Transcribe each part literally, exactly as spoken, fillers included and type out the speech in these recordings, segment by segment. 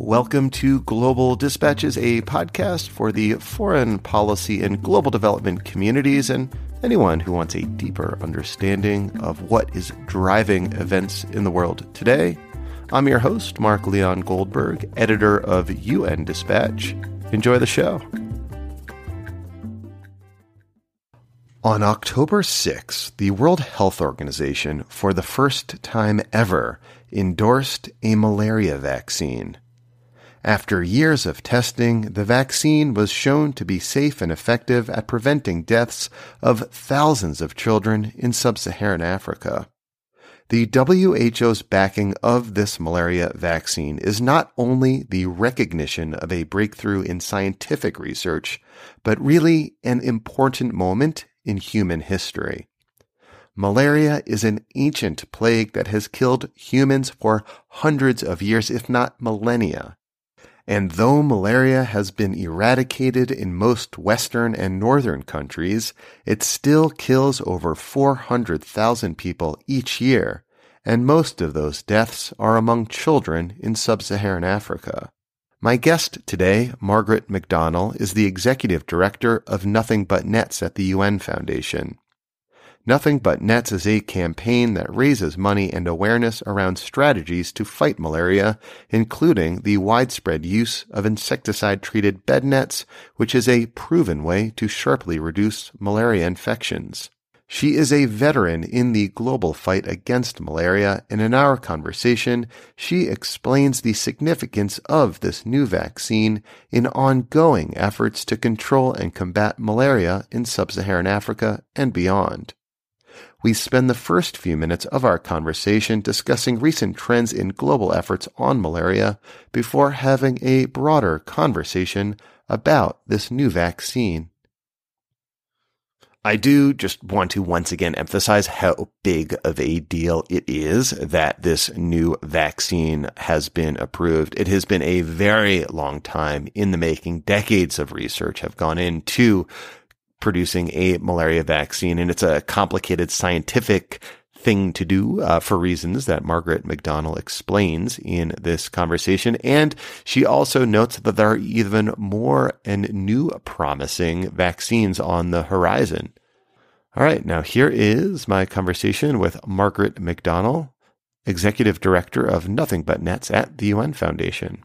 Welcome to Global Dispatches, a podcast for the foreign policy and global development communities and anyone who wants a deeper understanding of what is driving events in the world today. I'm your host, Mark Leon Goldberg, editor of U N Dispatch. Enjoy the show. On October sixth, the World Health Organization, for the first time ever, endorsed a malaria vaccine. After years of testing, the vaccine was shown to be safe and effective at preventing deaths of thousands of children in sub-Saharan Africa. The W H O's backing of this malaria vaccine is not only the recognition of a breakthrough in scientific research, but really an important moment in human history. Malaria is an ancient plague that has killed humans for hundreds of years, if not millennia. And though malaria has been eradicated in most Western and Northern countries, it still kills over four hundred thousand people each year, and most of those deaths are among children in sub-Saharan Africa. My guest today, Margaret McDonnell, is the executive director of Nothing But Nets at the U N Foundation. Nothing But Nets is a campaign that raises money and awareness around strategies to fight malaria, including the widespread use of insecticide-treated bed nets, which is a proven way to sharply reduce malaria infections. She is a veteran in the global fight against malaria, and in our conversation, she explains the significance of this new vaccine in ongoing efforts to control and combat malaria in sub-Saharan Africa and beyond. We spend the first few minutes of our conversation discussing recent trends in global efforts on malaria before having a broader conversation about this new vaccine. I do just want to once again emphasize how big of a deal it is that this new vaccine has been approved. It has been a very long time in the making. Decades of research have gone into producing a malaria vaccine, and it's a complicated scientific thing to do uh, for reasons that Margaret McDonnell explains in this conversation. And she also notes that there are even more and new promising vaccines on the horizon. All right, now here is my conversation with Margaret McDonnell, Executive Director of Nothing But Nets at the U N Foundation.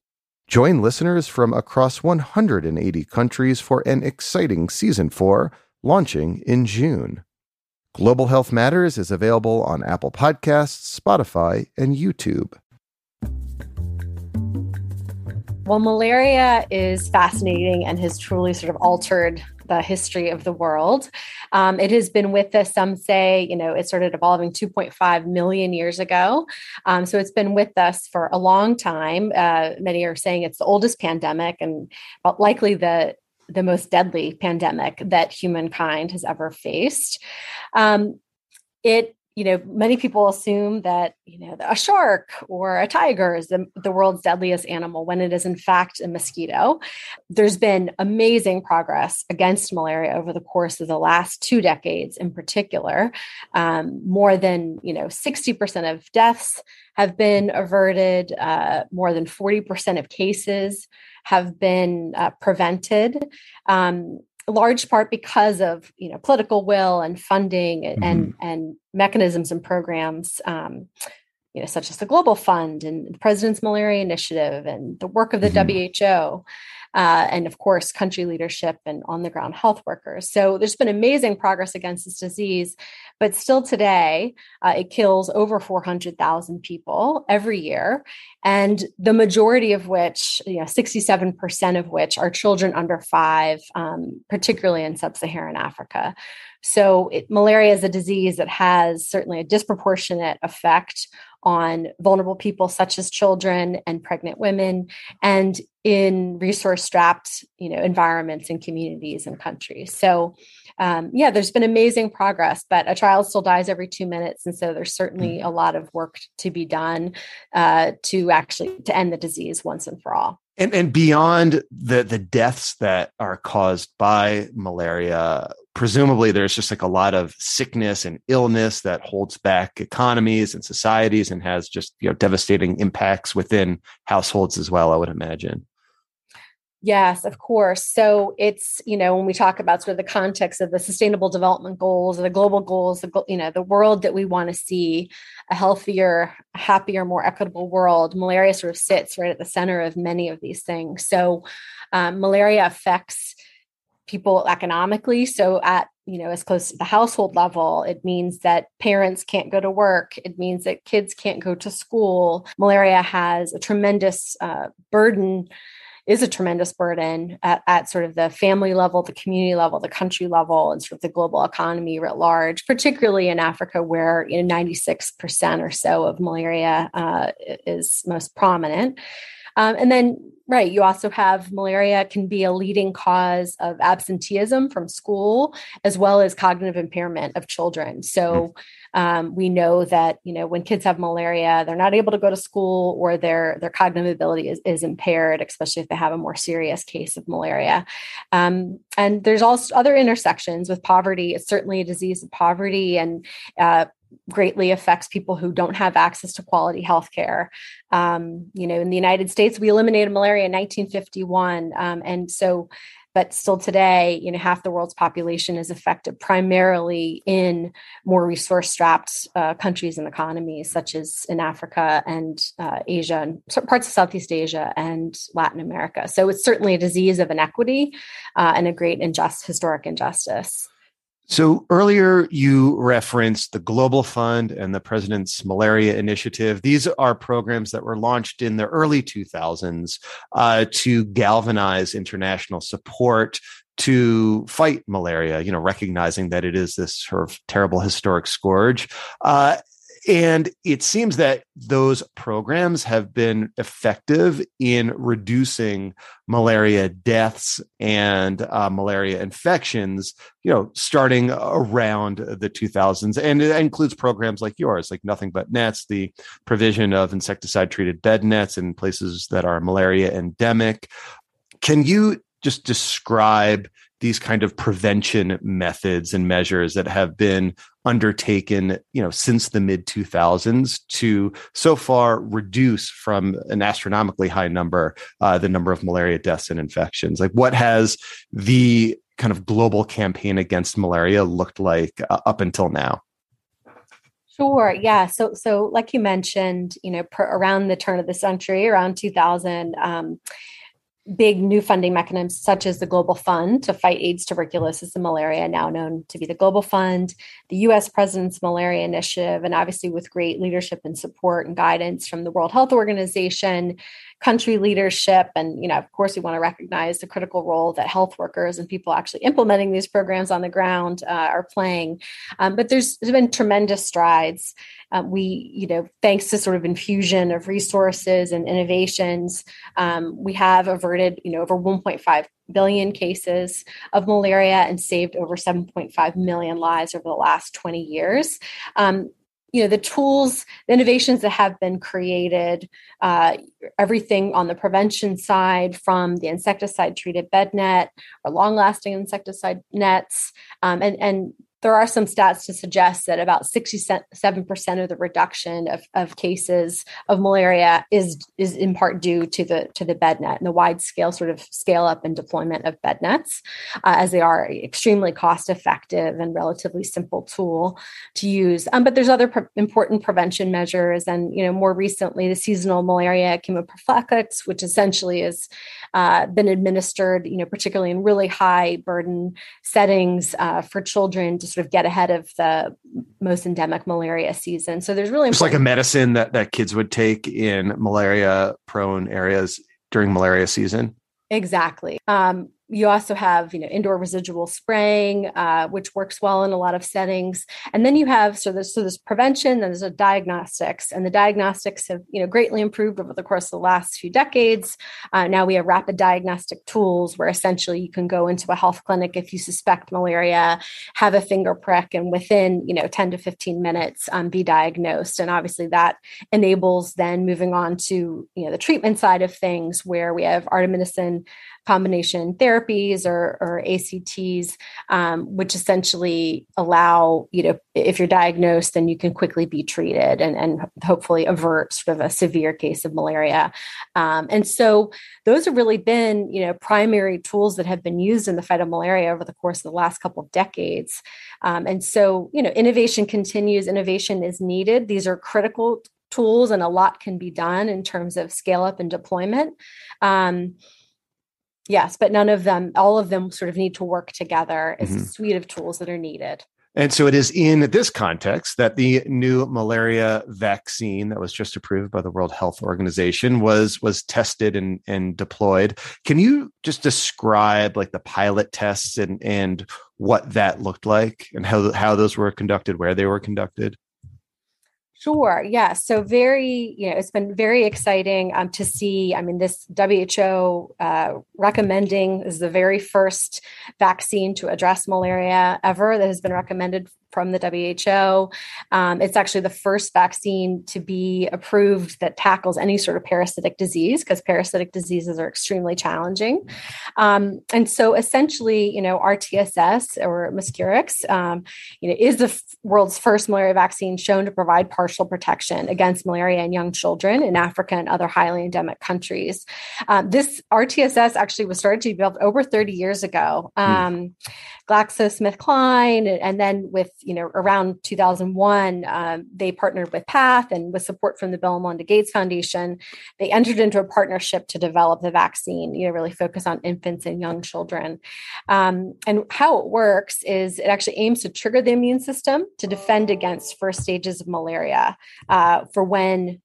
Join listeners from across one hundred eighty countries for an exciting Season four, launching in June. Global Health Matters is available on Apple Podcasts, Spotify, and YouTube. Well, malaria is fascinating and has truly sort of altered the history of the world. Um, it has been with us, some say, you know, it started evolving two point five million years ago. Um, so it's been with us for a long time. Uh, many are saying it's the oldest pandemic and likely the the most deadly pandemic that humankind has ever faced. Um, it You know, many people assume that, you know, a shark or a tiger is the, the world's deadliest animal when it is, in fact, a mosquito. There's been amazing progress against malaria over the course of the last two decades in particular. Um, more than, you know, sixty percent of deaths have been averted. Uh, more than forty percent of cases have been uh, prevented. Um large part because of, you know, political will and funding and, mm-hmm. and, and mechanisms and programs, um, you know, such as the Global Fund and the President's Malaria Initiative and the work of the mm-hmm. W H O. Uh, and of course, country leadership and on-the-ground health workers. So there's been amazing progress against this disease, but still today, uh, it kills over four hundred thousand people every year, and the majority of which, you know, sixty-seven percent of which are children under five, um, particularly in sub-Saharan Africa. So it, malaria is a disease that has certainly a disproportionate effect on vulnerable people such as children and pregnant women, and in resource-strapped, you know, environments and communities and countries. So, um, yeah, there's been amazing progress, but a child still dies every two minutes, and so there's certainly a lot of work to be done uh, to actually to end the disease once and for all. And, and beyond the the deaths that are caused by malaria, presumably there's just like a lot of sickness and illness that holds back economies and societies and has just, you know, devastating impacts within households as well, I would imagine. Yes, of course. So it's, you know, when we talk about sort of the context of the sustainable development goals or the global goals, the, you know, the world that we want to see, a healthier, happier, more equitable world, malaria sort of sits right at the center of many of these things. So um, malaria affects people economically. So at, you know, as close to the household level, it means that parents can't go to work. It means that kids can't go to school. Malaria has a tremendous uh, burden is a tremendous burden at, at sort of the family level, the community level, the country level, and sort of the global economy writ large, particularly in Africa, where, you know, ninety-six percent or so of malaria uh, is most prominent. Um, and then, right, you also have malaria can be a leading cause of absenteeism from school, as well as cognitive impairment of children. So um, we know that, you know, when kids have malaria, they're not able to go to school, or their their cognitive ability is, is impaired, especially if they have a more serious case of malaria. Um, and there's also other intersections with poverty. It's certainly a disease of poverty, and uh greatly affects people who don't have access to quality healthcare. Um, you know, in the United States, we eliminated malaria in nineteen fifty-one. Um, and so, but still today, you know, half the world's population is affected primarily in more resource-strapped uh, countries and economies, such as in Africa and uh, Asia and parts of Southeast Asia and Latin America. So it's certainly a disease of inequity uh, and a great injustice, historic injustice. So earlier you referenced the Global Fund and the President's Malaria Initiative. These are programs that were launched in the early two thousands uh, to galvanize international support to fight malaria, you know, recognizing that it is this sort of terrible historic scourge. Uh, And it seems that those programs have been effective in reducing malaria deaths and uh, malaria infections, you know, starting around the two thousands. And it includes programs like yours, like Nothing But Nets, the provision of insecticide-treated bed nets in places that are malaria endemic. Can you just describe these kind of prevention methods and measures that have been undertaken, you know, since the mid two thousands to so far reduce from an astronomically high number, uh, the number of malaria deaths and infections? Like, what has the kind of global campaign against malaria looked like uh, up until now? Sure. Yeah. So, so like you mentioned, you know, per, around the turn of the century, around two thousand, um, big new funding mechanisms such as the Global Fund to fight AIDS, tuberculosis, and malaria, now known to be the Global Fund, the U S President's Malaria Initiative, and obviously with great leadership and support and guidance from the World Health Organization, country leadership. And, you know, of course, we want to recognize the critical role that health workers and people actually implementing these programs on the ground uh, are playing. Um, but there's, there's been tremendous strides. Um, we, you know, thanks to sort of infusion of resources and innovations, um, we have averted, you know, over one point five billion cases of malaria and saved over seven point five million lives over the last twenty years. Um, you know, the tools, the innovations that have been created, uh, everything on the prevention side from the insecticide-treated bed net or long-lasting insecticide nets, um, and, and there are some stats to suggest that about sixty-seven percent of the reduction of, of cases of malaria is, is in part due to the to the bed net and the wide scale sort of scale up and deployment of bed nets, uh, as they are extremely cost effective and relatively simple tool to use. Um, but there's other pre- important prevention measures, and, you know, more recently the seasonal malaria chemoprophylaxis, which essentially has uh, been administered, you know, particularly in really high burden settings uh, for children to sort of get ahead of the most endemic malaria season. So there's really it's important- like a medicine that, that kids would take in malaria prone areas during malaria season. Exactly. Um, You also have, you know, indoor residual spraying, uh, which works well in a lot of settings. And then you have, so there's, so there's prevention, then there's a diagnostics, and the diagnostics have, you know, greatly improved over the course of the last few decades. Uh, now we have rapid diagnostic tools where essentially you can go into a health clinic if you suspect malaria, have a finger prick, and within, you know, ten to fifteen minutes, um, be diagnosed. And obviously that enables then moving on to, you know, the treatment side of things where we have artemisinin combination therapies or, or A C Ts, um, which essentially allow, you know, if you're diagnosed, then you can quickly be treated and, and hopefully avert sort of a severe case of malaria. Um, and so those have really been, you know, primary tools that have been used in the fight of malaria over the course of the last couple of decades. Um, and so, you know, innovation continues, innovation is needed. These are critical tools and a lot can be done in terms of scale up and deployment. Um, Yes, but none of them, all of them sort of need to work together as mm-hmm. a suite of tools that are needed. And so it is in this context that the new malaria vaccine that was just approved by the World Health Organization was was tested and, and deployed. Can you just describe like the pilot tests and, and what that looked like and how, how those were conducted, where they were conducted? Sure. Yeah. So very, you know, it's been very exciting um, to see, I mean, this W H O uh, recommending is the very first vaccine to address malaria ever that has been recommended from the W H O. Um, it's actually the first vaccine to be approved that tackles any sort of parasitic disease, because parasitic diseases are extremely challenging. Um, and so essentially, you know, R T S S or Mosquirix, um, you know, is the f- world's first malaria vaccine shown to provide partial protection against malaria in young children in Africa and other highly endemic countries. Um, this R T S S actually was started to be developed over thirty years ago. Um, hmm. GlaxoSmithKline, and, and then with you know, around two thousand one, um, they partnered with PATH, and with support from the Bill and Melinda Gates Foundation, they entered into a partnership to develop the vaccine, you know, really focus on infants and young children. Um, and how it works is it actually aims to trigger the immune system to defend against first stages of malaria uh, for when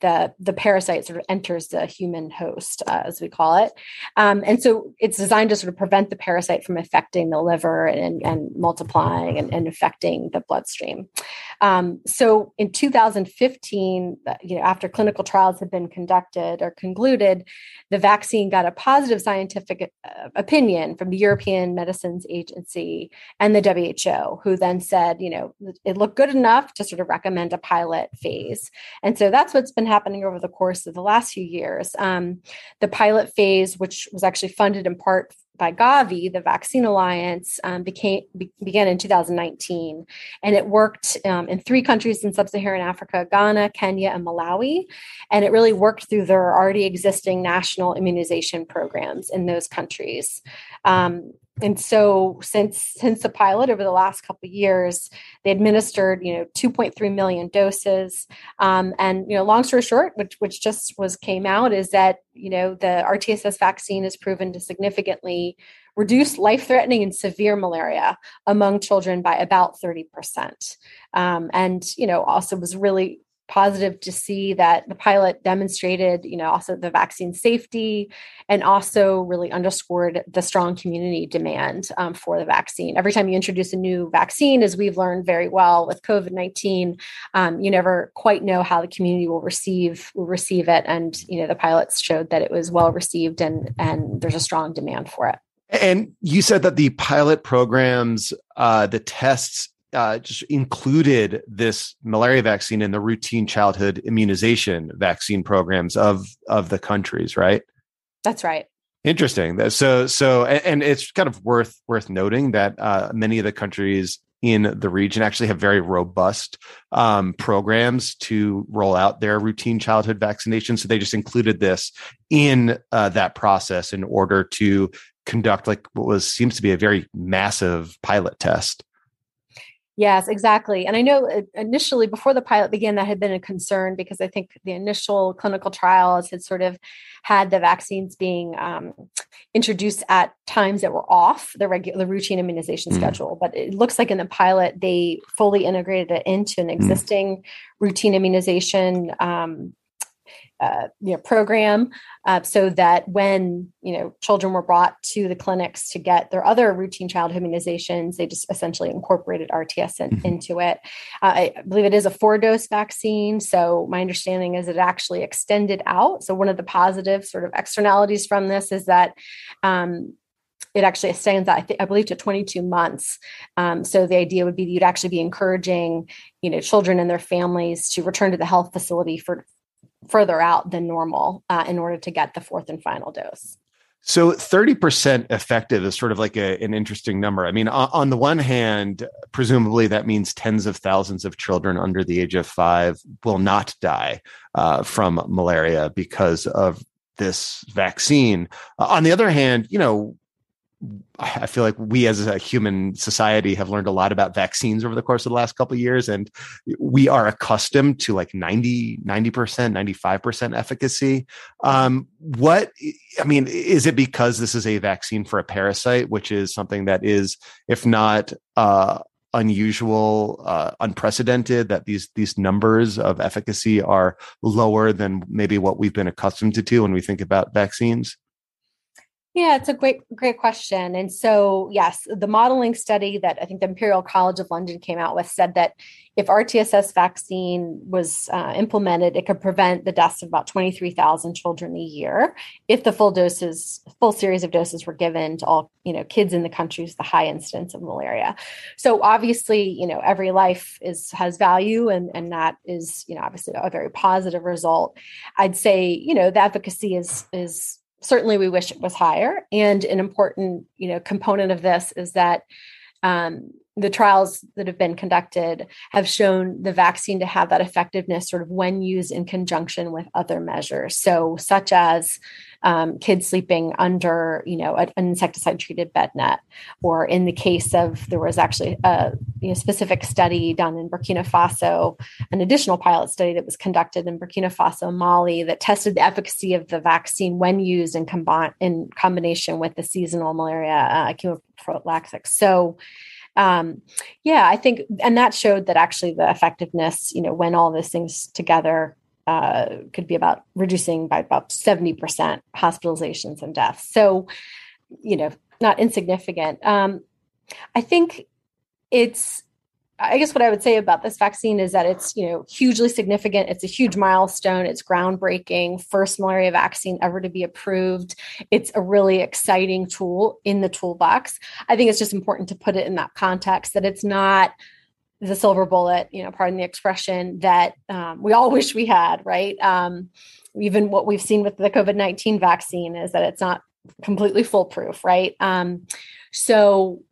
the, the parasite sort of enters the human host, uh, as we call it. Um, and so it's designed to sort of prevent the parasite from affecting the liver and, and multiplying and, and affecting the bloodstream. Um, so in two thousand fifteen, you know, after clinical trials had been conducted or concluded, the vaccine got a positive scientific opinion from the European Medicines Agency and the W H O, who then said, you know, it looked good enough to sort of recommend a pilot phase. And so that's what's been happening over the course of the last few years. Um, the pilot phase, which was actually funded in part by Gavi, the Vaccine Alliance, um, became be, began in two thousand nineteen, and it worked um, in three countries in sub-Saharan Africa: Ghana, Kenya, and Malawi. And it really worked through their already existing national immunization programs in those countries. Um, And so since since the pilot over the last couple of years, they administered, you know, two point three million doses. Um, and, you know, long story short, which which just was came out is that, you know, the R T S S vaccine is proven to significantly reduce life-threatening and severe malaria among children by about thirty percent. Um, and, you know, also was really positive to see that the pilot demonstrated, you know, also the vaccine safety, and also really underscored the strong community demand um, for the vaccine. Every time you introduce a new vaccine, as we've learned very well with COVID nineteen, um, you never quite know how the community will receive will receive it. And you know, the pilots showed that it was well received, and and there's a strong demand for it. And you said that the pilot programs, uh, the tests, Uh, just included this malaria vaccine in the routine childhood immunization vaccine programs of of the countries, right? That's right. Interesting. So, so, and it's kind of worth worth noting that uh, many of the countries in the region actually have very robust um, programs to roll out their routine childhood vaccination. So they just included this in uh, that process in order to conduct like what was seems to be a very massive pilot test. Yes, exactly. And I know initially before the pilot began, that had been a concern, because I think the initial clinical trials had sort of had the vaccines being um, introduced at times that were off the regular the routine immunization mm-hmm. schedule. But it looks like in the pilot, they fully integrated it into an existing mm-hmm. routine immunization um uh, you know, program, uh, so that when, you know, children were brought to the clinics to get their other routine child immunizations, they just essentially incorporated R T S S in, mm-hmm. into it. Uh, I believe it is a four-dose vaccine. So my understanding is it actually extended out. So one of the positive sort of externalities from this is that, um, it actually extends, I, th- I believe, to twenty-two months. Um, so the idea would be that you'd actually be encouraging, you know, children and their families to return to the health facility for further out than normal uh, in order to get the fourth and final dose. So thirty percent effective is sort of like a, an interesting number. I mean, on, on the one hand, presumably that means tens of thousands of children under the age of five will not die uh, from malaria because of this vaccine. Uh, on the other hand, you know, I feel like we as a human society have learned a lot about vaccines over the course of the last couple of years, and we are accustomed to like ninety, ninety percent, ninety-five percent efficacy. Um, what, I mean, is it because this is a vaccine for a parasite, which is something that is, if not uh, unusual, uh, unprecedented, that these, these numbers of efficacy are lower than maybe what we've been accustomed to, to when we think about vaccines? Yeah, it's a great, great question. And so, yes, the modeling study that I think the Imperial College of London came out with said that if R T S S vaccine was uh, implemented, it could prevent the deaths of about twenty-three thousand children a year if the full doses, full series of doses were given to all, you know, kids in the countries, the high incidence of malaria. So obviously, you know, every life is, has value, and, and that is, you know, obviously a very positive result. I'd say, you know, the efficacy is, is, certainly we wish it was higher. And an important, you know, component of this is that um, the trials that have been conducted have shown the vaccine to have that effectiveness sort of when used in conjunction with other measures. So such as um, kids sleeping under, you know, an insecticide treated bed net, or in the case of, there was actually a you know, specific study done in Burkina Faso, an additional pilot study that was conducted in Burkina Faso, Mali, that tested the efficacy of the vaccine when used in, combi- in combination with the seasonal malaria uh, chemoprophylaxis. So Um, yeah, I think, and that showed that actually the effectiveness, you know, when all those things together, uh, could be about reducing by about seventy percent hospitalizations and deaths. So, you know, not insignificant. Um, I think it's, I guess what I would say about this vaccine is that it's, you know, hugely significant. It's a huge milestone. It's groundbreaking, first malaria vaccine ever to be approved. It's a really exciting tool in the toolbox. I think it's just important to put it in that context, that it's not the silver bullet, you know, pardon the expression, that um, we all wish we had, right? Um, even what we've seen with the COVID nineteen vaccine is that it's not completely foolproof, right? Um, so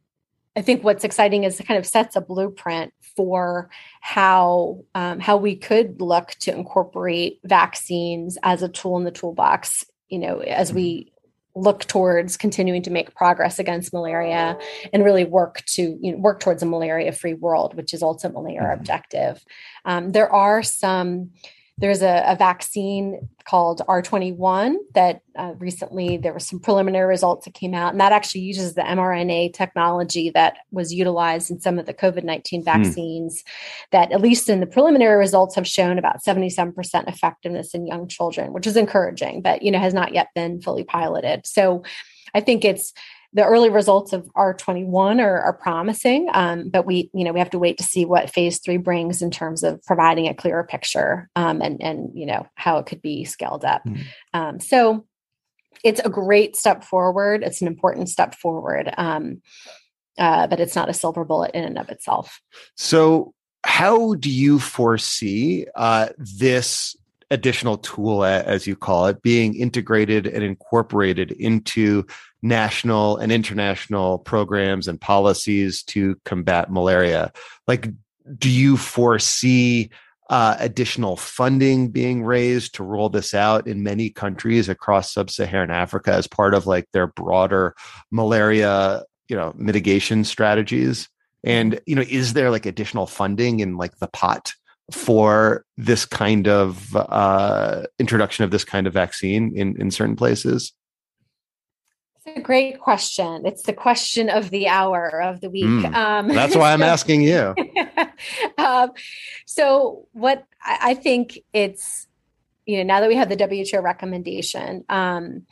I think what's exciting is it kind of sets a blueprint for how um, how we could look to incorporate vaccines as a tool in the toolbox, you know, as we look towards continuing to make progress against malaria and really work to you know, work towards a malaria-free world, which is ultimately our objective. Um, there are some. There's a, a vaccine called R twenty-one that uh, recently there were some preliminary results that came out, and that actually uses the mRNA technology that was utilized in some of the COVID nineteen vaccines mm. that, at least in the preliminary results, have shown about seventy-seven percent effectiveness in young children, which is encouraging, but, you know, has not yet been fully piloted. So I think it's the early results of R twenty-one are, are promising, um, but we, you know, we have to wait to see what phase three brings in terms of providing a clearer picture um, and, and, you know, how it could be scaled up. Mm. Um, so it's a great step forward. It's an important step forward, um, uh, but it's not a silver bullet in and of itself. So how do you foresee uh, this additional tool, as you call it, being integrated and incorporated into national and international programs and policies to combat malaria? Like, do you foresee uh, additional funding being raised to roll this out in many countries across sub-Saharan Africa as part of like their broader malaria, you know, mitigation strategies? And, you know, is there like additional funding in like the pot for this kind of uh, introduction of this kind of vaccine in, in certain places? It's a great question. It's the question of the hour of the week. Mm, um, that's why I'm asking you. um, so what I, I think it's, you know, now that we have the W H O recommendation, um,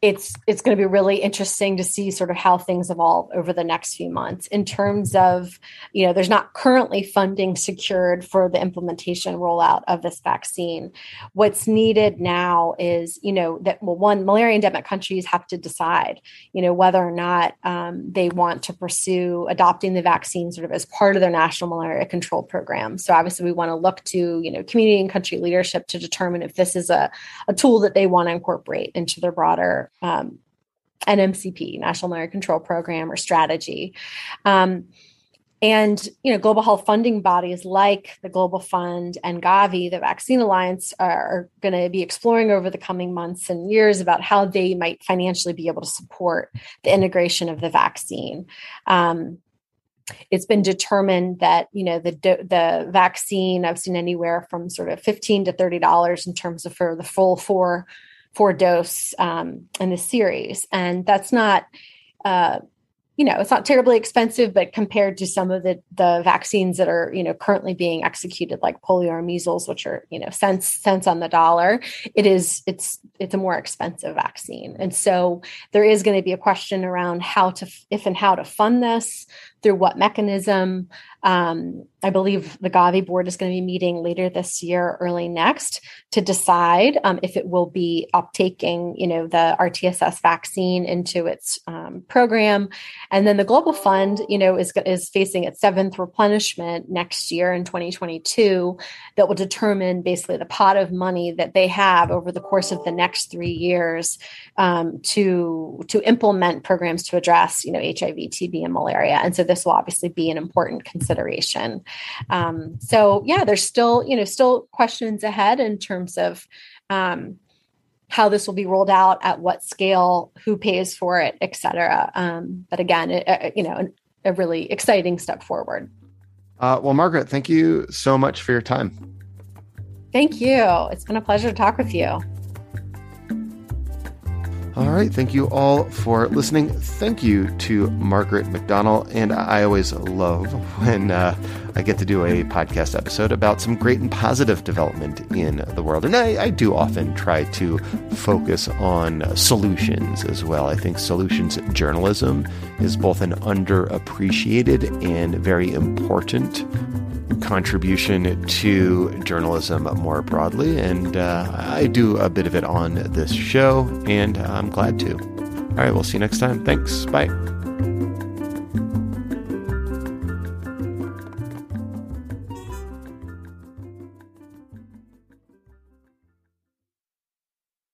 it's it's going to be really interesting to see sort of how things evolve over the next few months in terms of, you know, there's not currently funding secured for the implementation rollout of this vaccine. What's needed now is, you know, that, well, one, malaria endemic countries have to decide, you know, whether or not um, they want to pursue adopting the vaccine sort of as part of their national malaria control program. So obviously we want to look to, you know, community and country leadership to determine if this is a, a tool that they want to incorporate into their broader Um, N M C P, National Malaria Control Program, or strategy. Um, and, you know, global health funding bodies like the Global Fund and Gavi, the Vaccine Alliance, are, are going to be exploring over the coming months and years about how they might financially be able to support the integration of the vaccine. Um, It's been determined that, you know, the the vaccine, I've seen anywhere from sort of fifteen to thirty dollars in terms of for the full four four dose um, in the series. And that's not, uh, you know, it's not terribly expensive, but compared to some of the, the vaccines that are, you know, currently being executed, like polio or measles, which are, you know, cents, cents on the dollar, it is, it's, it's a more expensive vaccine. And so there is going to be a question around how to, if and how to fund this, through what mechanism. Um, I believe the Gavi board is going to be meeting later this year, early next, to decide um, if it will be uptaking, you know, the R T S S vaccine into its um, program. And then the Global Fund, you know, is is facing its seventh replenishment next year in twenty twenty-two that will determine basically the pot of money that they have over the course of the next three years um, to, to implement programs to address, you know, H I V, T B, and malaria. And so this will obviously be an important consideration. Um, so yeah, there's still, you know, still questions ahead in terms of um, how this will be rolled out, at what scale, who pays for it, et cetera. Um, but again, it, uh, you know, a really exciting step forward. Uh, well, Margaret, thank you so much for your time. Thank you. It's been a pleasure to talk with you. All right. Thank you all for listening. Thank you to Margaret McDonnell. And I always love when uh, I get to do a podcast episode about some great and positive development in the world. And I, I do often try to focus on solutions as well. I think solutions journalism is both an underappreciated and very important contribution to journalism more broadly, and uh, I do a bit of it on this show, and I'm glad to. All right, we'll see you next time. Thanks. Bye.